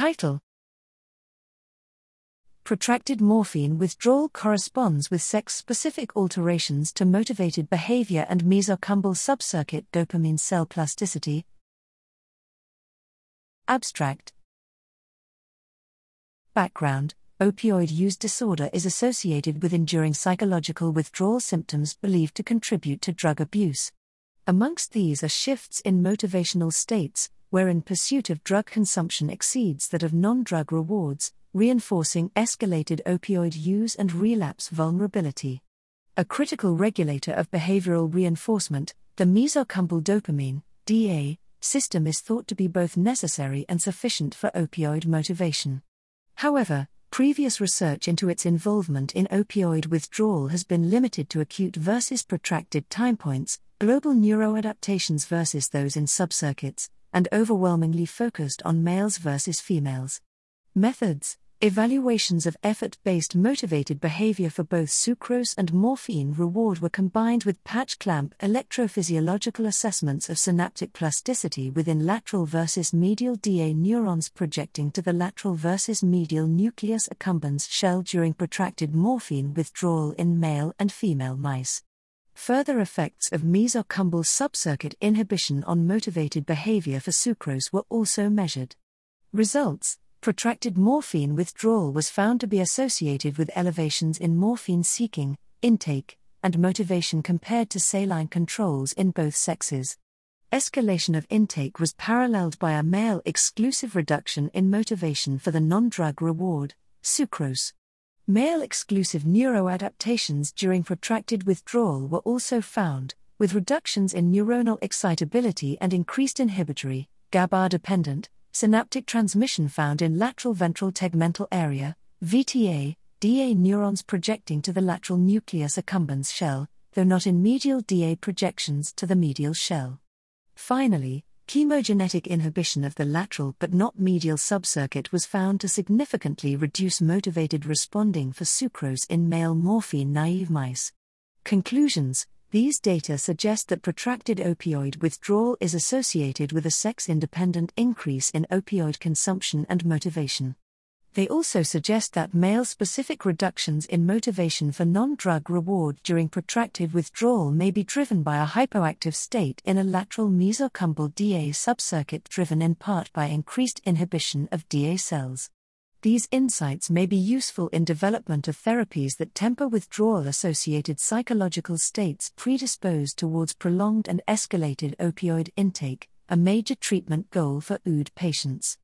Title: Protracted morphine withdrawal corresponds with sex-specific alterations to motivated behavior and mesocumbal subcircuit dopamine cell plasticity. Abstract. Background: opioid use disorder is associated with enduring psychological withdrawal symptoms believed to contribute to drug abuse. Amongst these are shifts in motivational states, wherein pursuit of drug consumption exceeds that of non-drug rewards, reinforcing escalated opioid use and relapse vulnerability. A critical regulator of behavioral reinforcement, the mesocumbal dopamine (DA) system is thought to be both necessary and sufficient for opioid motivation. However, previous research into its involvement in opioid withdrawal has been limited to acute versus protracted time points, global neuroadaptations versus those in subcircuits, and overwhelmingly focused on males versus females. Methods: evaluations of effort-based motivated behavior for both sucrose and morphine reward were combined with patch clamp electrophysiological assessments of synaptic plasticity within lateral versus medial DA neurons projecting to the lateral versus medial nucleus accumbens shell during protracted morphine withdrawal in male and female mice. Further effects of mesocumbal subcircuit inhibition on motivated behavior for sucrose were also measured. Results: protracted morphine withdrawal was found to be associated with elevations in morphine seeking, intake, and motivation compared to saline controls in both sexes. Escalation of intake was paralleled by a male-exclusive reduction in motivation for the non-drug reward, sucrose. Male-exclusive neuroadaptations during protracted withdrawal were also found, with reductions in neuronal excitability and increased inhibitory, GABA-dependent, synaptic transmission found in lateral ventral tegmental area, VTA, DA neurons projecting to the lateral nucleus accumbens shell, though not in medial DA projections to the medial shell. Finally, chemogenetic inhibition of the lateral but not medial subcircuit was found to significantly reduce motivated responding for sucrose in male morphine-naive mice. Conclusions: these data suggest that protracted opioid withdrawal is associated with a sex-independent increase in opioid consumption and motivation. They also suggest that male-specific reductions in motivation for non-drug reward during protracted withdrawal may be driven by a hypoactive state in a lateral mesocumbal DA subcircuit driven in part by increased inhibition of DA cells. These insights may be useful in development of therapies that temper withdrawal-associated psychological states predisposed towards prolonged and escalated opioid intake, a major treatment goal for OOD patients.